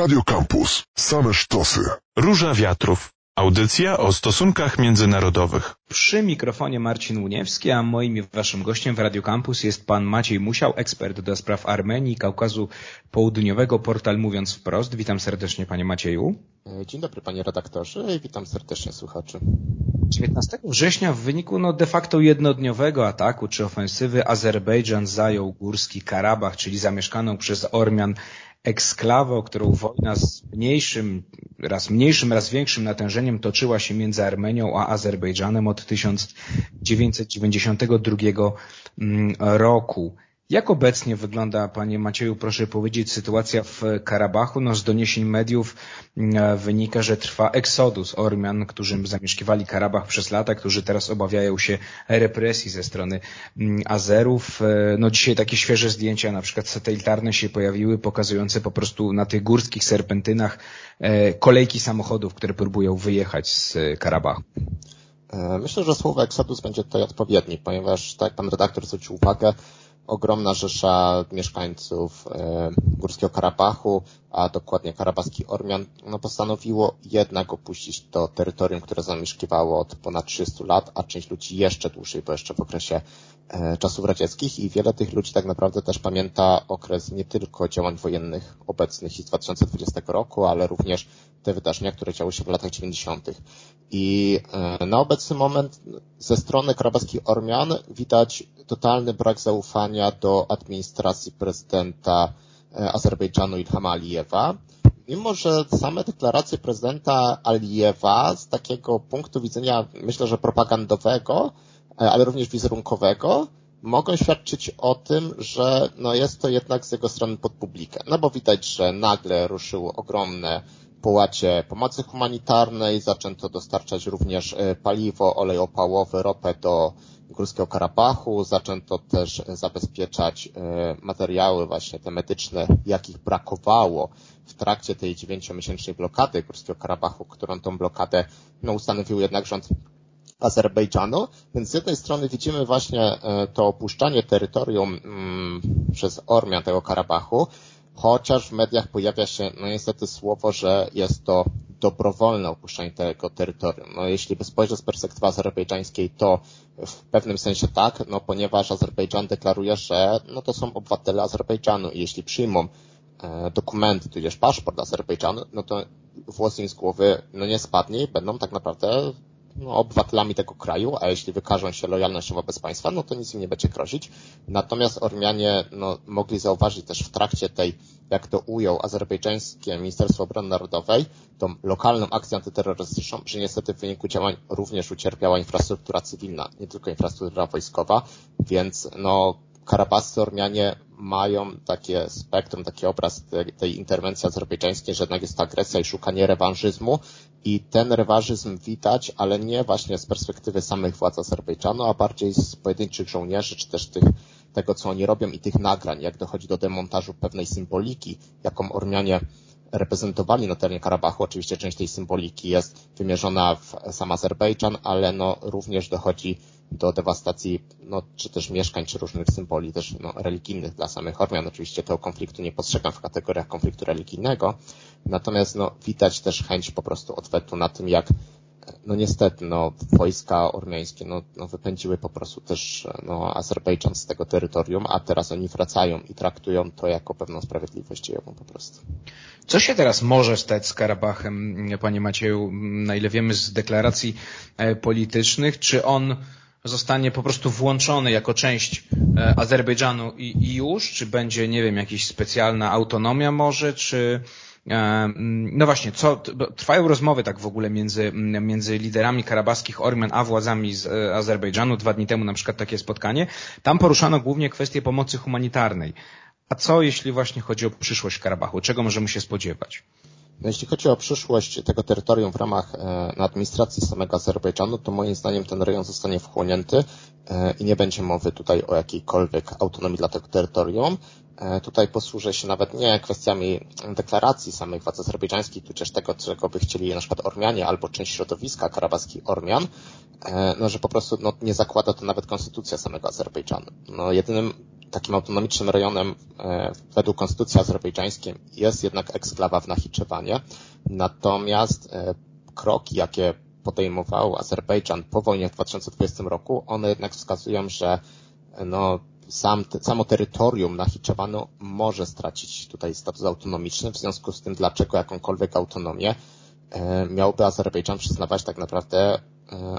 Radio Kampus. Same sztosy. Róża wiatrów. Audycja o stosunkach międzynarodowych. Przy mikrofonie Marcin Łuniewski, a moim i waszym gościem w Radio Kampus jest pan Maciej Musiał, ekspert do spraw Armenii, Kaukazu Południowego, portal Mówiąc Wprost. Witam serdecznie, panie Macieju. Dzień dobry, panie redaktorze, i witam serdecznie słuchaczy. 19 września w wyniku de facto jednodniowego ataku czy ofensywy Azerbejdżan zajął Górski Karabach, czyli zamieszkaną przez Ormian eksklawę, o którą wojna z mniejszym, raz większym natężeniem toczyła się między Armenią a Azerbejdżanem od 1992 roku. Jak obecnie wygląda, panie Macieju, proszę powiedzieć, sytuacja w Karabachu? No, z doniesień mediów wynika, że trwa eksodus Ormian, którzy zamieszkiwali Karabach przez lata, którzy teraz obawiają się represji ze strony Azerów. No, dzisiaj takie świeże zdjęcia, na przykład satelitarne, się pojawiły, pokazujące po prostu na tych górskich serpentynach kolejki samochodów, które próbują wyjechać z Karabachu. Myślę, że słowo eksodus będzie tutaj odpowiedni, ponieważ, tak jak pan redaktor zwrócił uwagę, ogromna rzesza mieszkańców Górskiego Karabachu, a dokładnie karabaskich Ormian, postanowiło jednak opuścić to terytorium, które zamieszkiwało od ponad 300 lat, a część ludzi jeszcze dłużej, bo jeszcze w okresie czasów radzieckich, i wiele tych ludzi tak naprawdę też pamięta okres nie tylko działań wojennych obecnych z 2020 roku, ale również te wydarzenia, które działy się w latach 90. I na obecny moment ze strony karabaskich Ormian widać totalny brak zaufania do administracji prezydenta Azerbejdżanu Ilhama Aliyewa, mimo że same deklaracje prezydenta Aliyewa z takiego punktu widzenia, myślę, że propagandowego, ale również wizerunkowego, mogą świadczyć o tym, że jest to jednak z jego strony pod publikę. Bo widać, że nagle ruszyło ogromne połacie pomocy humanitarnej, zaczęto dostarczać również paliwo, olej opałowy, ropę do Górskiego Karabachu, zaczęto też zabezpieczać materiały właśnie te medyczne, jakich brakowało w trakcie tej 9-miesięcznej blokady Górskiego Karabachu, którą tą blokadę ustanowił jednak rząd Azerbejdżanu. Więc z jednej strony widzimy właśnie to opuszczanie terytorium przez Ormian tego Karabachu, chociaż w mediach pojawia się niestety słowo, że jest to dobrowolne opuszczenie tego terytorium. Jeśli spojrzę z perspektywy azerbejdżańskiej, to w pewnym sensie tak, ponieważ Azerbejdżan deklaruje, że to są obywatele Azerbejdżanu i jeśli przyjmą dokumenty, tudzież paszport Azerbejdżanu, to włos im z głowy nie spadnie i będą tak naprawdę obywatelami tego kraju, a jeśli wykażą się lojalnością wobec państwa, to nic im nie będzie grozić. Natomiast Ormianie mogli zauważyć też w trakcie tej, jak to ujął azerbejdżańskie Ministerstwo Obrony Narodowej, tą lokalną akcję antyterrorystyczną, że niestety w wyniku działań również ucierpiała infrastruktura cywilna, nie tylko infrastruktura wojskowa, więc karabascy Ormianie mają takie spektrum, taki obraz tej interwencji azerbejdżańskiej, że jednak jest to agresja i szukanie rewanżyzmu, i ten rewanżyzm widać, ale nie właśnie z perspektywy samych władz Azerbejdżanu, a bardziej z pojedynczych żołnierzy, czy też tego, co oni robią, i tych nagrań, jak dochodzi do demontażu pewnej symboliki, jaką Ormianie reprezentowali na terenie Karabachu. Oczywiście część tej symboliki jest wymierzona w sam Azerbejdżan, ale również dochodzi do dewastacji czy też mieszkań, czy różnych symboli też religijnych dla samych Ormian. Oczywiście tego konfliktu nie postrzegam w kategoriach konfliktu religijnego, natomiast widać też chęć po prostu odwetu na tym, jak niestety wojska ormiańskie wypędziły po prostu też Azerbejdżan z tego terytorium, a teraz oni wracają i traktują to jako pewną sprawiedliwość dziejową po prostu. Co się teraz może stać z Karabachem, panie Macieju, na ile wiemy z deklaracji politycznych? Czy on zostanie po prostu włączony jako część Azerbejdżanu i już? Czy będzie, nie wiem, jakaś specjalna autonomia może? Czy... No właśnie, trwają rozmowy tak w ogóle między liderami karabaskich Ormian a władzami z Azerbejdżanu. 2 dni temu na przykład takie spotkanie. Tam poruszano głównie kwestie pomocy humanitarnej. A co jeśli właśnie chodzi o przyszłość Karabachu? Czego możemy się spodziewać? Jeśli chodzi o przyszłość tego terytorium w ramach administracji samego Azerbejdżanu, to moim zdaniem ten rejon zostanie wchłonięty i nie będzie mowy tutaj o jakiejkolwiek autonomii dla tego terytorium. Tutaj posłużę się nawet nie kwestiami deklaracji samych władz azerbejdżańskich, tudzież tego, czego by chcieli na przykład Ormianie albo część środowiska karabaskich Ormian, że po prostu nie zakłada to nawet konstytucja samego Azerbejdżanu. Jedynym takim autonomicznym rejonem według konstytucji azerbejdżańskiej jest jednak eksklawa w Nachiczewanie. Natomiast kroki, jakie podejmował Azerbejdżan po wojnie w 2020 roku, one jednak wskazują, że samo terytorium Nachiczewanu może stracić tutaj status autonomiczny, w związku z tym dlaczego jakąkolwiek autonomię miałby Azerbejdżan przyznawać tak naprawdę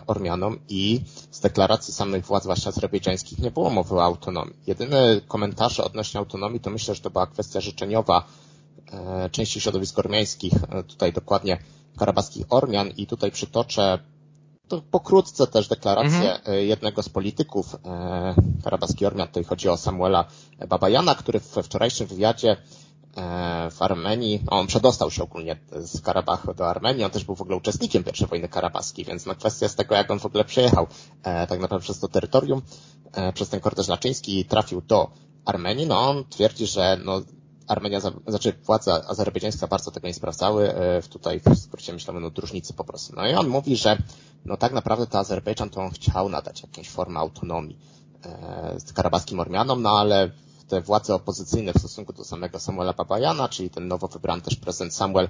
Ormianom i z deklaracji samych władz właśnie azerbejdżańskich nie było mowy o autonomii. Jedyne komentarze odnośnie autonomii to myślę, że to była kwestia życzeniowa części środowisk ormiańskich, tutaj dokładnie karabaskich Ormian, i tutaj przytoczę to pokrótce też deklarację jednego z polityków karabaskich Ormian, tutaj chodzi o Samwela Babajana, który we wczorajszym wywiadzie w Armenii, on przedostał się ogólnie z Karabachu do Armenii, on też był w ogóle uczestnikiem I wojny karabaskiej, więc kwestia jest tego, jak on w ogóle przejechał tak naprawdę przez to terytorium, przez ten korytarz laczyński i trafił do Armenii. On twierdzi, że Armenia, znaczy władze azerbejdżańska bardzo tego nie sprawdzały, tutaj w skrócie myślamy o różnicy po prostu. I on mówi, że tak naprawdę to Azerbejdżan to on chciał nadać jakąś formę autonomii z karabaskim Ormianom, ale te władze opozycyjne w stosunku do samego Samwela Babajana, czyli ten nowo wybrany też prezydent Samuel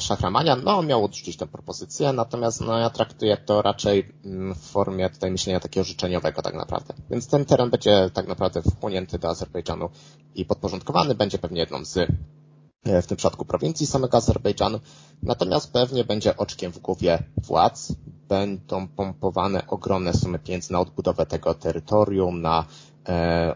Szachramania, miał odrzucić tę propozycję, natomiast ja traktuję to raczej w formie tutaj myślenia takiego życzeniowego tak naprawdę. Więc ten teren będzie tak naprawdę wchłonięty do Azerbejdżanu i podporządkowany, będzie pewnie jedną z w tym przypadku prowincji samego Azerbejdżanu, natomiast pewnie będzie oczkiem w głowie władz, będą pompowane ogromne sumy pieniędzy na odbudowę tego terytorium, na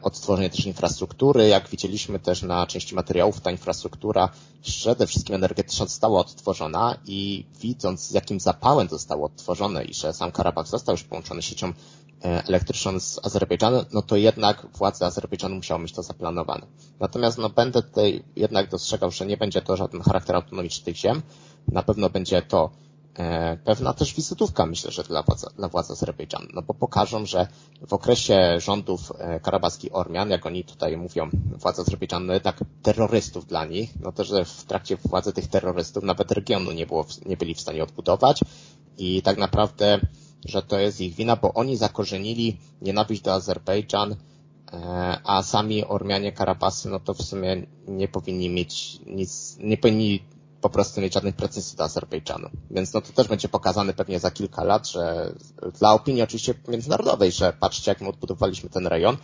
odtworzenie też infrastruktury. Jak widzieliśmy też na części materiałów, ta infrastruktura przede wszystkim energetyczna została odtworzona i widząc, z jakim zapałem zostało odtworzone i że sam Karabach został już połączony siecią elektryczną z Azerbejdżanem, to jednak władze Azerbejdżanu musiały mieć to zaplanowane. Natomiast będę tutaj jednak dostrzegał, że nie będzie to żaden charakter autonomiczny tych ziem. Na pewno będzie to pewna też wizytówka, myślę, że dla władz Azerbejdżanu, bo pokażą, że w okresie rządów karabaskich Ormian, jak oni tutaj mówią, władze Azerbejdżanu, jednak terrorystów dla nich, to, że w trakcie władzy tych terrorystów nawet regionu nie byli w stanie odbudować i tak naprawdę, że to jest ich wina, bo oni zakorzenili nienawiść do Azerbejdżan, a sami Ormianie Karabasy, to w sumie nie powinni mieć nic, nie powinni po prostu mieć żadnych pretensji do Azerbejdżanu. Więc to też będzie pokazane pewnie za kilka lat, że dla opinii oczywiście międzynarodowej, że patrzcie, jak my odbudowaliśmy ten rejon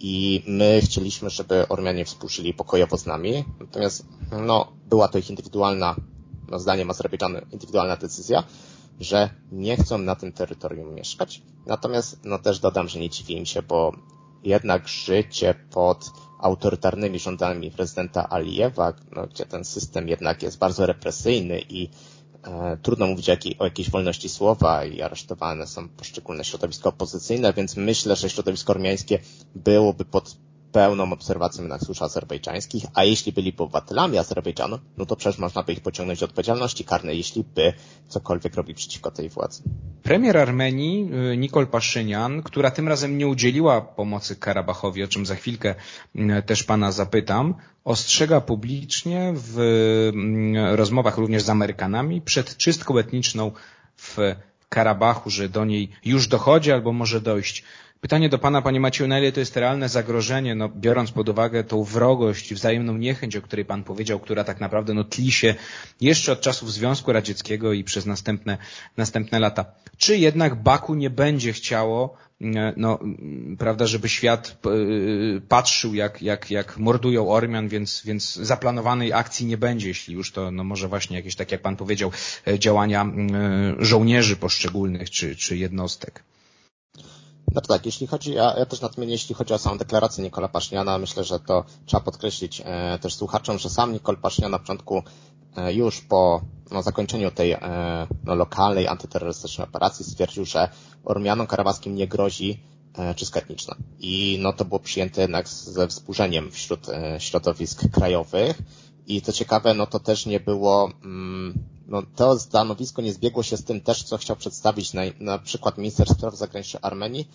i my chcieliśmy, żeby Ormianie współżyli pokojowo z nami. Natomiast była to ich indywidualna, zdaniem Azerbejdżanu, indywidualna decyzja, że nie chcą na tym terytorium mieszkać. Natomiast też dodam, że nie dziwię im się, bo jednak życie pod autorytarnymi rządami prezydenta Alijewa, gdzie ten system jednak jest bardzo represyjny i trudno mówić o jakiejś wolności słowa i aresztowane są poszczególne środowiska opozycyjne, więc myślę, że środowisko ormiańskie byłoby pod pełną obserwacją na służb azerbejdżańskich, a jeśli byliby obywatelami Azerbejdżanu, to przecież można by ich pociągnąć do odpowiedzialności karnej, jeśli by cokolwiek robił przeciwko tej władzy. Premier Armenii Nikol Paszynian, która tym razem nie udzieliła pomocy Karabachowi, o czym za chwilkę też pana zapytam, ostrzega publicznie w rozmowach również z Amerykanami przed czystką etniczną w Karabachu, że do niej już dochodzi albo może dojść. Pytanie do pana, panie Macieju, na ile to jest realne zagrożenie, biorąc pod uwagę tą wrogość, wzajemną niechęć, o której pan powiedział, która tak naprawdę tli się jeszcze od czasów Związku Radzieckiego i przez następne lata. Czy jednak Baku nie będzie chciało, prawda, żeby świat patrzył, jak mordują Ormian, więc zaplanowanej akcji nie będzie, jeśli już to, może właśnie jakieś, tak jak pan powiedział, działania żołnierzy poszczególnych czy jednostek? Znaczy tak, jeśli chodzi, ja też nadmienię, jeśli chodzi o samą deklarację Nikola Paszyniana, myślę, że to trzeba podkreślić też słuchaczom, że sam Nikol Paszynian na początku już po zakończeniu tej lokalnej antyterrorystycznej operacji stwierdził, że Ormianom karabaskim nie grozi czystka etniczna. I to było przyjęte jednak ze wzburzeniem wśród środowisk krajowych. I co ciekawe, to też nie było, to stanowisko nie zbiegło się z tym też, co chciał przedstawić na przykład minister spraw zagranicznych Armenii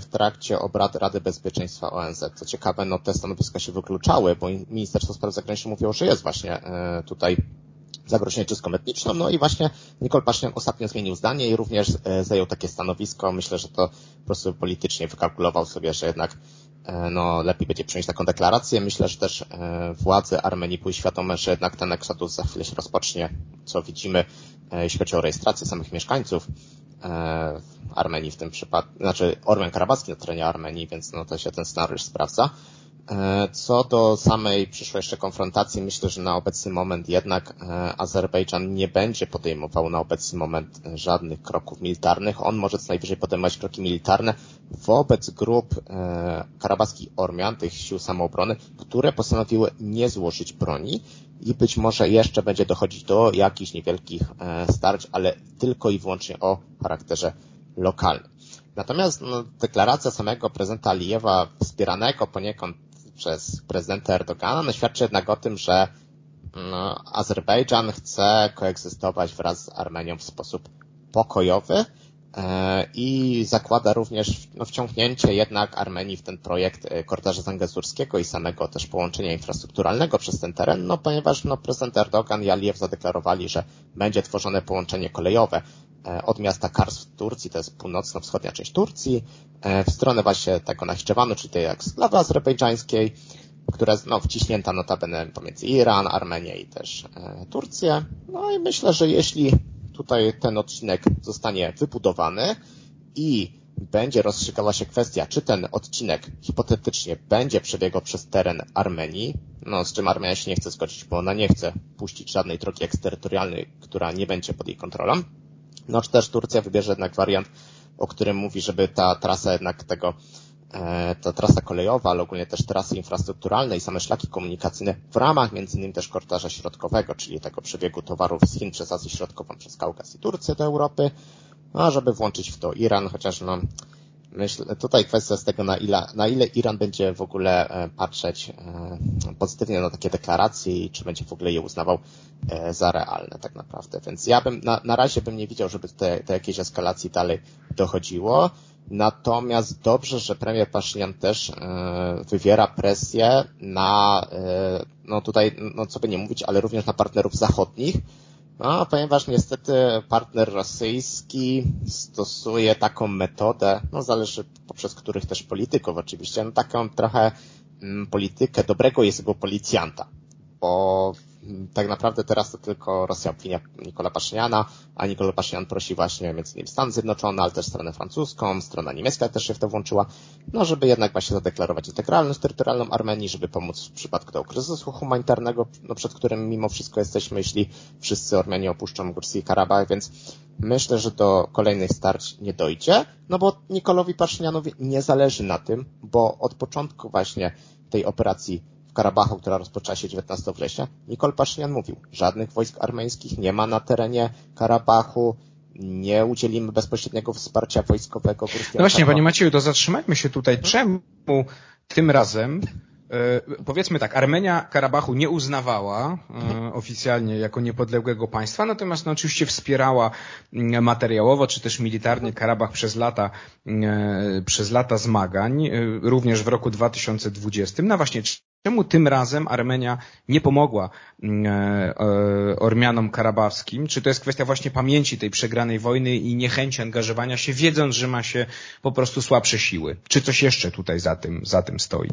w trakcie obrad Rady Bezpieczeństwa ONZ. Co ciekawe, te stanowiska się wykluczały, bo Ministerstwo Spraw Zagranicznych mówiło, że jest właśnie tutaj zagrożenie czystką etniczną, i właśnie Nikol Paszynian ostatnio zmienił zdanie i również zajął takie stanowisko. Myślę, że to po prostu politycznie wykalkulował sobie, że jednak no lepiej będzie przyjąć taką deklarację. Myślę, że też władze Armenii były świadome, że jednak ten eksodus za chwilę się rozpocznie, co widzimy, jeśli chodzi o rejestrację samych mieszkańców Armenii w tym przypadku, znaczy Ormian Karabachskich na terenie Armenii, więc no to się ten scenariusz sprawdza. Co do samej przyszłej jeszcze konfrontacji, myślę, że na obecny moment jednak Azerbejdżan nie będzie podejmował na obecny moment żadnych kroków militarnych. On może co najwyżej podejmować kroki militarne wobec grup karabachskich Ormian, tych sił samoobrony, które postanowiły nie złożyć broni i być może jeszcze będzie dochodzić do jakichś niewielkich starć, ale tylko i wyłącznie o charakterze lokalnym. Natomiast no, deklaracja samego prezydenta Alijewa, wspieranego poniekąd przez prezydenta Erdogana, no, świadczy jednak o tym, że no, Azerbejdżan chce koegzystować wraz z Armenią w sposób pokojowy i zakłada również no, wciągnięcie jednak Armenii w ten projekt korytarza zangezurskiego i samego też połączenia infrastrukturalnego przez ten teren, no ponieważ no, prezydent Erdogan i Alijew zadeklarowali, że będzie tworzone połączenie kolejowe od miasta Kars w Turcji, to jest północno-wschodnia część Turcji, w stronę właśnie tego Nachiczewanu, czyli tej eksklawy azerbejdżańskiej, która jest no, wciśnięta notabene pomiędzy Iran, Armenię i też Turcję. No i myślę, że jeśli tutaj ten odcinek zostanie wybudowany i będzie rozstrzygała się kwestia, czy ten odcinek hipotetycznie będzie przebiegał przez teren Armenii, no z czym Armenia się nie chce zgodzić, bo ona nie chce puścić żadnej drogi eksterytorialnej, która nie będzie pod jej kontrolą. No czy też Turcja wybierze jednak wariant, o którym mówi, żeby ta trasa jednak tego, ta trasa kolejowa, ale ogólnie też trasy infrastrukturalne i same szlaki komunikacyjne w ramach między innymi też korytarza środkowego, czyli tego przebiegu towarów z Chin przez Azję Środkową, przez Kaukaz i Turcję do Europy, a żeby włączyć w to Iran, chociaż no myślę, tutaj kwestia jest tego, na ile Iran będzie w ogóle patrzeć pozytywnie na takie deklaracje i czy będzie w ogóle je uznawał za realne tak naprawdę. Więc ja bym na razie bym nie widział, żeby do jakiejś eskalacji dalej dochodziło. Natomiast dobrze, że premier Paszynian też wywiera presję na no tutaj, no co by nie mówić, ale również na partnerów zachodnich. No, ponieważ niestety partner rosyjski stosuje taką metodę, no zależy poprzez których też polityków oczywiście, no taką trochę politykę dobrego jego policjanta, bo tak naprawdę teraz to tylko Rosja obwinia Nikola Paszyniana, a Nikol Paszynian prosi właśnie między innymi Stany Zjednoczone, ale też stronę francuską, strona niemiecka też się w to włączyła, no żeby jednak właśnie zadeklarować integralność terytorialną Armenii, żeby pomóc w przypadku tego kryzysu humanitarnego, no przed którym mimo wszystko jesteśmy, jeśli wszyscy Ormianie opuszczą Górski Karabach, więc myślę, że do kolejnych starć nie dojdzie, no bo Nikolowi Paszynianowi nie zależy na tym, bo od początku właśnie tej operacji Karabachu, która rozpoczęła się 19 września, Nikol Paszynian mówił, żadnych wojsk armeńskich nie ma na terenie Karabachu, nie udzielimy bezpośredniego wsparcia wojskowego. No właśnie, panie Macieju, to zatrzymajmy się tutaj. Czemu tym razem, powiedzmy tak, Armenia Karabachu nie uznawała oficjalnie jako niepodległego państwa, natomiast no, oczywiście wspierała materiałowo czy też militarnie Karabach przez lata zmagań, również w roku 2020. No właśnie, czemu tym razem Armenia nie pomogła Ormianom karabachskim? Czy to jest kwestia właśnie pamięci tej przegranej wojny i niechęci angażowania się, wiedząc, że ma się po prostu słabsze siły? Czy coś jeszcze tutaj za tym stoi?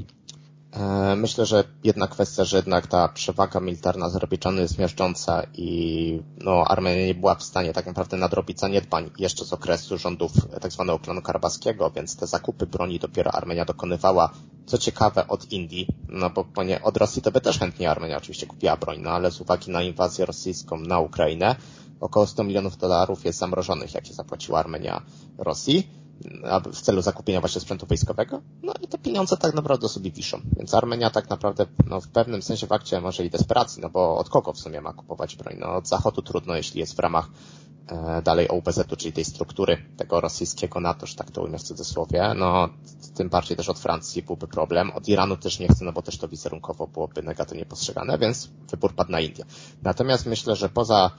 Myślę, że jedna kwestia, że jednak ta przewaga militarna Azerbejdżanu jest miażdżąca i no Armenia nie była w stanie tak naprawdę nadrobić zaniedbań jeszcze z okresu rządów tzw. klanu karabachskiego, więc te zakupy broni dopiero Armenia dokonywała, co ciekawe od Indii, no bo od Rosji to by też chętnie Armenia oczywiście kupiła broń, no ale z uwagi na inwazję rosyjską na Ukrainę około $100 milionów jest zamrożonych, jakie zapłaciła Armenia Rosji w celu zakupienia właśnie sprzętu wojskowego, no i te pieniądze tak naprawdę sobie wiszą. Więc Armenia tak naprawdę no, w pewnym sensie w akcie może i desperacji, no bo od kogo w sumie ma kupować broń? No od Zachodu trudno, jeśli jest w ramach dalej OPZ-u, czyli tej struktury tego rosyjskiego NATO, że tak to ujmę w cudzysłowie, no tym bardziej też od Francji byłby problem, od Iranu też nie chcę, no bo też to wizerunkowo byłoby negatywnie postrzegane, więc wybór padł na Indię. Natomiast myślę, że poza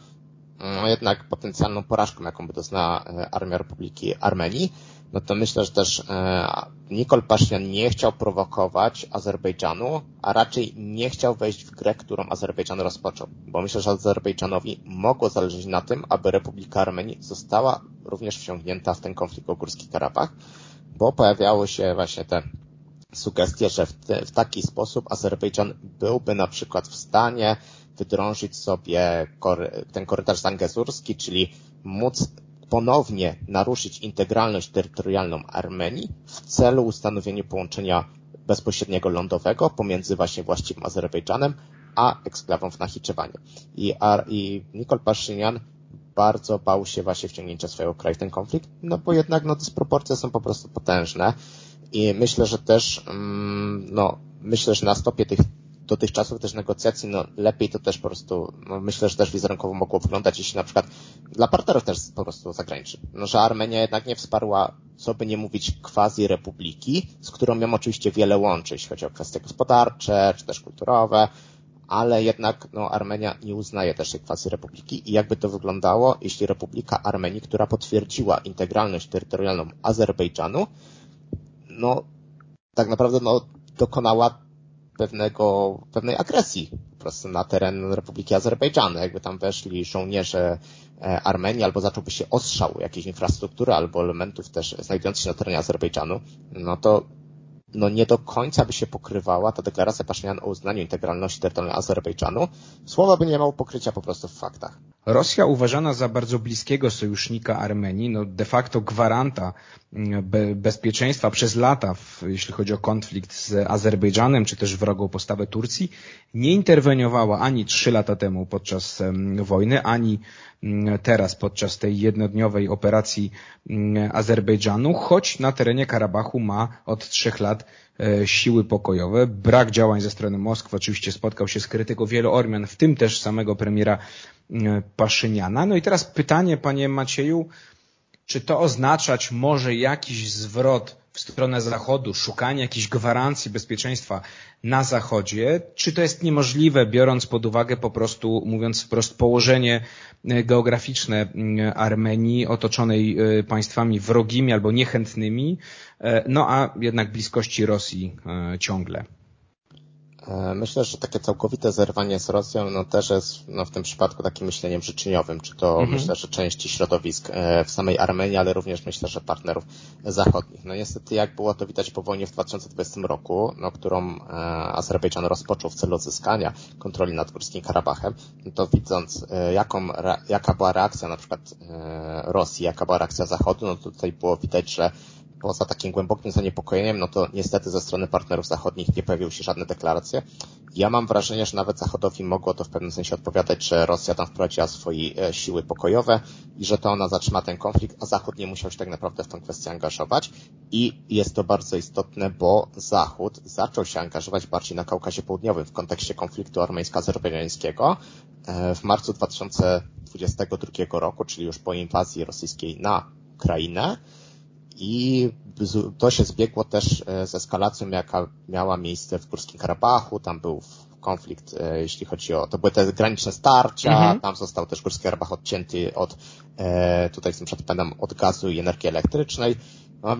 no jednak potencjalną porażką, jaką by doznała Armia Republiki Armenii, no to myślę, że też Nikol Paszynian nie chciał prowokować Azerbejdżanu, a raczej nie chciał wejść w grę, którą Azerbejdżan rozpoczął, bo myślę, że Azerbejdżanowi mogło zależeć na tym, aby Republika Armenii została również wciągnięta w ten konflikt o Górski Karabach, bo pojawiały się właśnie te sugestie, że w taki sposób Azerbejdżan byłby na przykład w stanie wydrążyć sobie ten korytarz zangesurski, czyli móc ponownie naruszyć integralność terytorialną Armenii w celu ustanowienia połączenia bezpośredniego lądowego pomiędzy właśnie właściwym Azerbejdżanem a eksklawą w Nachiczewanie. I Nikol Paszynian bardzo bał się właśnie wciągnięcia swojego kraju w ten konflikt, no bo jednak dysproporcje są po prostu potężne i myślę, że też myślę, że na stopie tych dotychczasowych też negocjacji, lepiej to też po prostu, myślę, że też wizerunkowo mogło wyglądać, jeśli na przykład dla partnerów też po prostu zagranicznych, że Armenia jednak nie wsparła, co by nie mówić, quasi-republiki, z którą ją oczywiście wiele łączy, jeśli chodzi o kwestie gospodarcze, czy też kulturowe, ale jednak Armenia nie uznaje też tej quasi-republiki i jakby to wyglądało, jeśli Republika Armenii, która potwierdziła integralność terytorialną Azerbejdżanu, tak naprawdę dokonała pewnej agresji po prostu na teren Republiki Azerbejdżanu. Jakby tam weszli żołnierze Armenii, albo zacząłby się ostrzał jakiejś infrastruktury albo elementów też znajdujących się na terenie Azerbejdżanu, to nie do końca by się pokrywała ta deklaracja Paszynian o uznaniu integralności terytorialnej Azerbejdżanu. Słowa by nie miało pokrycia po prostu w faktach. Rosja uważana za bardzo bliskiego sojusznika Armenii, de facto gwaranta bezpieczeństwa przez lata, jeśli chodzi o konflikt z Azerbejdżanem, czy też wrogą postawę Turcji, nie interweniowała ani 3 lata temu podczas wojny, ani teraz podczas tej jednodniowej operacji Azerbejdżanu, choć na terenie Karabachu ma od 3 lat siły pokojowe, brak działań ze strony Moskwy oczywiście spotkał się z krytyką wielu Ormian, w tym też samego premiera Paszyniana. I teraz pytanie, panie Macieju, czy to oznaczać może jakiś zwrot w stronę Zachodu, szukanie jakichś gwarancji bezpieczeństwa na Zachodzie? Czy to jest niemożliwe, biorąc pod uwagę po prostu, mówiąc wprost, położenie geograficzne Armenii, otoczonej państwami wrogimi albo niechętnymi, a jednak bliskości Rosji ciągle? Myślę, że takie całkowite zerwanie z Rosją też jest w tym przypadku takim myśleniem życzeniowym, czy to myślę, że części środowisk w samej Armenii, ale również myślę, że partnerów zachodnich. Niestety jak było to widać po wojnie w 2020 roku, którą Azerbejdżan rozpoczął w celu odzyskania kontroli nad Górskim Karabachem, to widząc jaka była reakcja na przykład Rosji, jaka była reakcja Zachodu, tutaj było widać, że poza takim głębokim zaniepokojeniem, to niestety ze strony partnerów zachodnich nie pojawiły się żadne deklaracje. Ja mam wrażenie, że nawet Zachodowi mogło to w pewnym sensie odpowiadać, że Rosja tam wprowadziła swoje siły pokojowe i że to ona zatrzyma ten konflikt, a Zachód nie musiał się tak naprawdę w tą kwestię angażować. I jest to bardzo istotne, bo Zachód zaczął się angażować bardziej na Kaukazie Południowym w kontekście konfliktu armeńsko-azerbejdżańskiego w marcu 2022 roku, czyli już po inwazji rosyjskiej na Ukrainę. I to się zbiegło też z eskalacją, jaka miała miejsce w Górskim Karabachu. Tam był konflikt, jeśli chodzi o... To były te graniczne starcia. Tam został też Górski Karabach odcięty od, tutaj z tym przedpędem, od gazu i energii elektrycznej.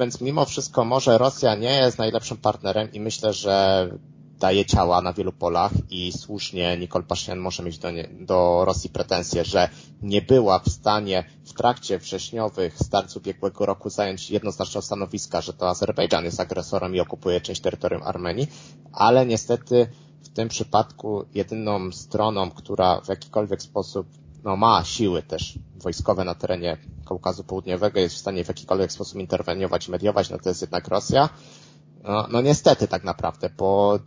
Więc mimo wszystko może Rosja nie jest najlepszym partnerem i myślę, że daje ciała na wielu polach i słusznie Nikol Paszynian może mieć do Rosji pretensje, że nie była w stanie w trakcie wrześniowych starć ubiegłego roku zająć jednoznaczne stanowiska, że to Azerbejdżan jest agresorem i okupuje część terytorium Armenii, ale niestety w tym przypadku jedyną stroną, która w jakikolwiek sposób ma siły też wojskowe na terenie Kaukazu Południowego, jest w stanie w jakikolwiek sposób interweniować, mediować, to jest jednak Rosja. Niestety tak naprawdę, bo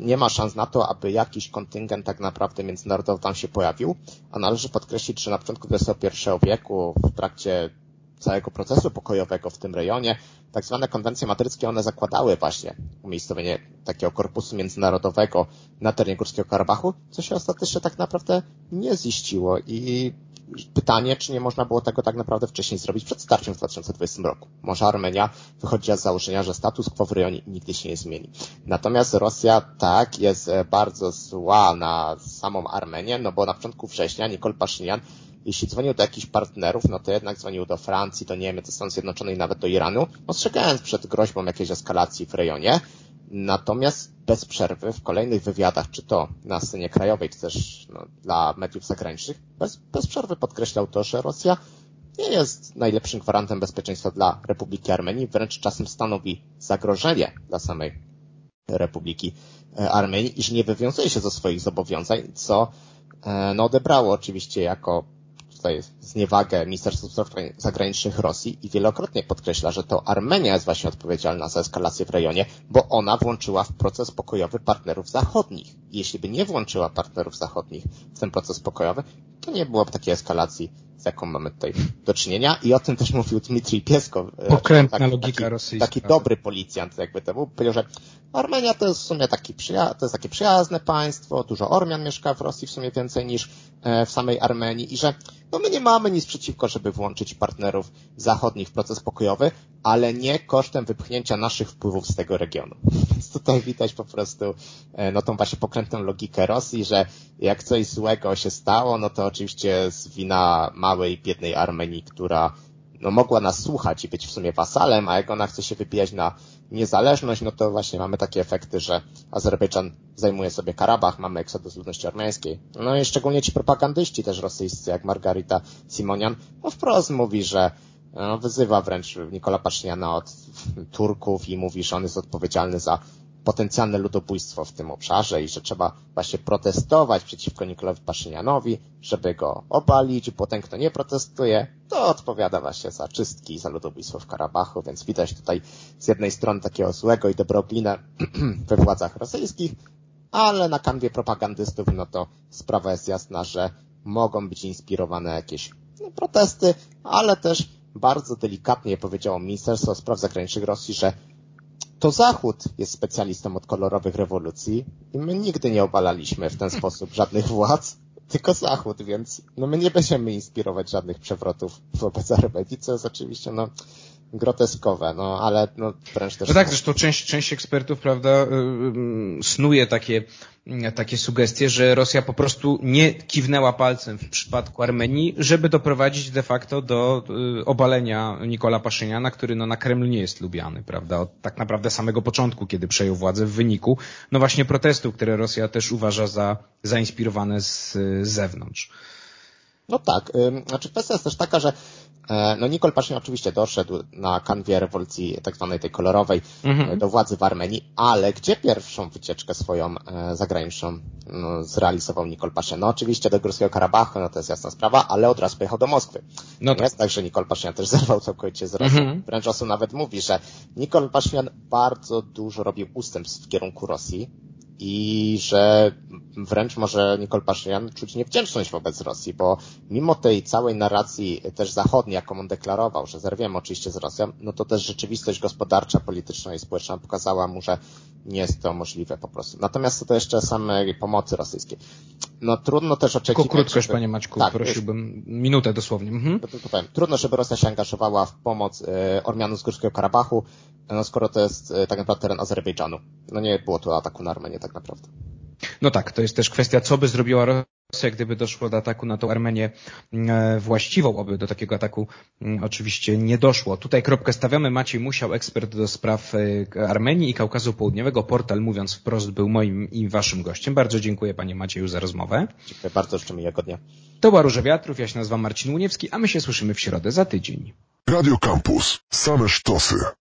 nie ma szans na to, aby jakiś kontyngent tak naprawdę międzynarodowy tam się pojawił, a należy podkreślić, że na początku XXI wieku w trakcie całego procesu pokojowego w tym rejonie tak zwane konwencje madryckie, one zakładały właśnie umiejscowienie takiego korpusu międzynarodowego na terenie Górskiego Karabachu, co się ostatecznie tak naprawdę nie ziściło i pytanie, czy nie można było tego tak naprawdę wcześniej zrobić przed starciem w 2020 roku. Może Armenia wychodziła z założenia, że status quo w rejonie nigdy się nie zmieni. Natomiast Rosja jest bardzo zła na samą Armenię, bo na początku września Nikol Paszynian, jeśli dzwonił do jakichś partnerów, to jednak dzwonił do Francji, do Niemiec, do Stanów Zjednoczonych, nawet do Iranu, ostrzegając przed groźbą jakiejś eskalacji w rejonie. Natomiast bez przerwy w kolejnych wywiadach, czy to na scenie krajowej, czy też dla mediów zagranicznych, bez przerwy podkreślał to, że Rosja nie jest najlepszym gwarantem bezpieczeństwa dla Republiki Armenii, wręcz czasem stanowi zagrożenie dla samej Republiki Armenii i że nie wywiązuje się ze swoich zobowiązań, co no, odebrało oczywiście jako tutaj zniewagę Ministerstwa Spraw Zagranicznych Rosji i wielokrotnie podkreśla, że to Armenia jest właśnie odpowiedzialna za eskalację w rejonie, bo ona włączyła w proces pokojowy partnerów zachodnich. Jeśli by nie włączyła partnerów zachodnich w ten proces pokojowy, to nie byłoby takiej eskalacji, z jaką mamy tutaj do czynienia. I o tym też mówił Dmitrij Pieskow. Pokrętna logika rosyjska. Taki dobry policjant jakby temu. Powiedział, że Armenia to jest w sumie takie przyjazne państwo, dużo Ormian mieszka w Rosji, w sumie więcej niż w samej Armenii i że no my nie mamy nic przeciwko, żeby włączyć partnerów zachodnich w proces pokojowy, ale nie kosztem wypchnięcia naszych wpływów z tego regionu. Więc tutaj widać po prostu no tą właśnie pokrętną logikę Rosji, że jak coś złego się stało, no to oczywiście jest wina małej, biednej Armenii, która no mogła nas słuchać i być w sumie wasalem, a jak ona chce się wybijać na niezależność, no to właśnie mamy takie efekty, że Azerbejdżan zajmuje sobie Karabach, mamy eksodus ludności armeńskiej. No i szczególnie ci propagandyści też rosyjscy, jak Margarita Simonian, no wprost mówi, że no, wyzywa wręcz Nikola Paszyniana od Turków i mówi, że on jest odpowiedzialny za potencjalne ludobójstwo w tym obszarze i że trzeba właśnie protestować przeciwko Nikolowi Paszynianowi, żeby go obalić, bo ten, kto nie protestuje, to odpowiada właśnie za czystki i za ludobójstwo w Karabachu, więc widać tutaj z jednej strony takiego złego i dobroglinę we władzach rosyjskich, ale na kanwie propagandystów no to sprawa jest jasna, że mogą być inspirowane jakieś no, protesty, ale też bardzo delikatnie powiedziało Ministerstwo Spraw Zagranicznych Rosji, że to Zachód jest specjalistą od kolorowych rewolucji i my nigdy nie obalaliśmy w ten sposób żadnych władz, tylko Zachód, więc no my nie będziemy inspirować żadnych przewrotów wobec Armenii, co jest oczywiście no groteskowe, no ale no wręcz też... No tak, zresztą część ekspertów, prawda, snuje takie sugestie, że Rosja po prostu nie kiwnęła palcem w przypadku Armenii, żeby doprowadzić de facto do obalenia Nikola Paszyniana, który no na Kreml nie jest lubiany, prawda? Od tak naprawdę samego początku, kiedy przejął władzę w wyniku, no właśnie protestów, które Rosja też uważa za zainspirowane z zewnątrz. No tak, znaczy kwestia jest też taka, że no Nikol Paszynian oczywiście doszedł na kanwie rewolucji tak zwanej tej kolorowej do władzy w Armenii, ale gdzie pierwszą wycieczkę swoją zagraniczną no, zrealizował Nikol Paszynian? No oczywiście do Górskiego Karabachu, no to jest jasna sprawa, ale od razu pojechał do Moskwy. No to jest tak, że Nikol Paszynian też zerwał całkowicie z Rosją. Wręcz osób nawet mówi, że Nikol Paszynian bardzo dużo robił ustępstw w kierunku Rosji i że wręcz może Nikol Paszynian czuć niewdzięczność wobec Rosji, bo mimo tej całej narracji też zachodniej, jaką on deklarował, że zerwiemy oczywiście z Rosją, no to też rzeczywistość gospodarcza, polityczna i społeczna pokazała mu, że nie jest to możliwe po prostu. Natomiast co to jeszcze samej pomocy rosyjskiej. No trudno też oczekiwać... Tylko krótko, żeby... Panie Maćku, tak, prosiłbym minutę dosłownie. To powiem. Trudno, żeby Rosja się angażowała w pomoc Ormianów z Górskiego Karabachu, no skoro to jest tak naprawdę teren Azerbejdżanu. No nie było to ataku na Armenię tak naprawdę. No tak, to jest też kwestia, co by zrobiła Rosja, gdyby doszło do ataku na tą Armenię właściwą, oby do takiego ataku oczywiście nie doszło. Tutaj kropkę stawiamy. Maciej Musiał, ekspert do spraw Armenii i Kaukazu Południowego. Portal Mówiąc Wprost był moim i waszym gościem. Bardzo dziękuję panie Macieju za rozmowę. Dziękuję bardzo, życzę miłego dnia. To była Róża Wiatrów, ja się nazywam Marcin Łuniewski, a my się słyszymy w środę za tydzień. Radio Kampus. Same sztosy.